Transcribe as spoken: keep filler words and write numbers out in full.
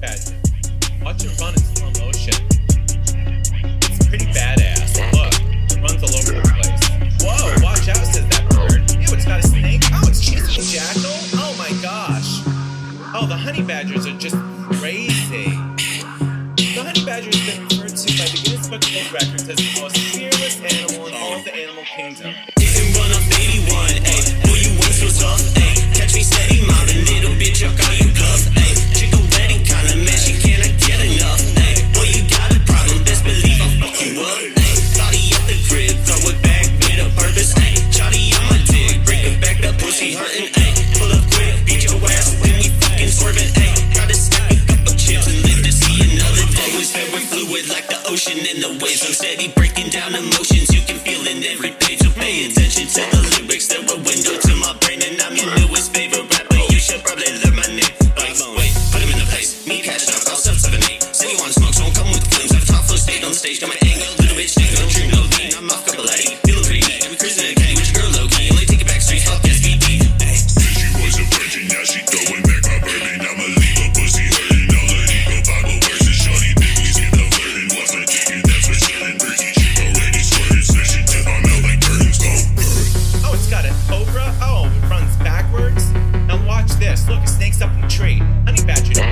catch it. Watch it run in slow motion. It's pretty badass. Look, it runs all over the place. Whoa, watch out, says that bird. Ew, it's got a snake. Oh, it's chasing a jackal. Oh my gosh. Oh, the honey badgers are just crazy. The honey badger has been referred to by the Guinness Book of World Records as the most fearless animal in all of the animal kingdom. It can run up eighty-one, ayy. Pull your whistles off, ayy. Catch me steady, mama, little bitch, I'll call you gloves, ayy. Chicken wedding kinda mashy, can I get enough, ayy? Boy, you got a problem, best believe I'll fuck you up, ayy. Body at the crib, throw it back with a purpose, ayy. Johnny on my dick, break it back, that pussy hunting, ayy. Pull up quick, beat your ass, when we fucking swerving, ayy. Gotta stack a cup of chips and live to see another day. Always fed with fluid like the ocean and the waves. I'm steady breaking down emotions, you can feel in every page. So pay attention to the lyrics, they're a window to my brain. And I'm your newest favorite rapper, you should probably learn my name. Like, wait, put him in the place, me cash out, I'll sub seven eight. Say you wanna smoke, so I'm coming with the flames. I've top flow, stayed on stage, got my angle, little bitch, angle, dream no lean. I'm off couple lady, feel pretty, I'm cruising in a gang with your girl low key. Only take it back streets, fuck S V D. She was a virgin, now she throwing back my burden. I'ma leave her pussy hurting, all her ego Bible verses. Shorty big, we get the burden, what's my chicken, that's for certain. Freaky chick already squirted, session tip, I'm out like curtains, go burn. Oh, it's got an Oprah, oh, it runs backwards. Now watch this, look, a snake's up in the tree. Honey badger,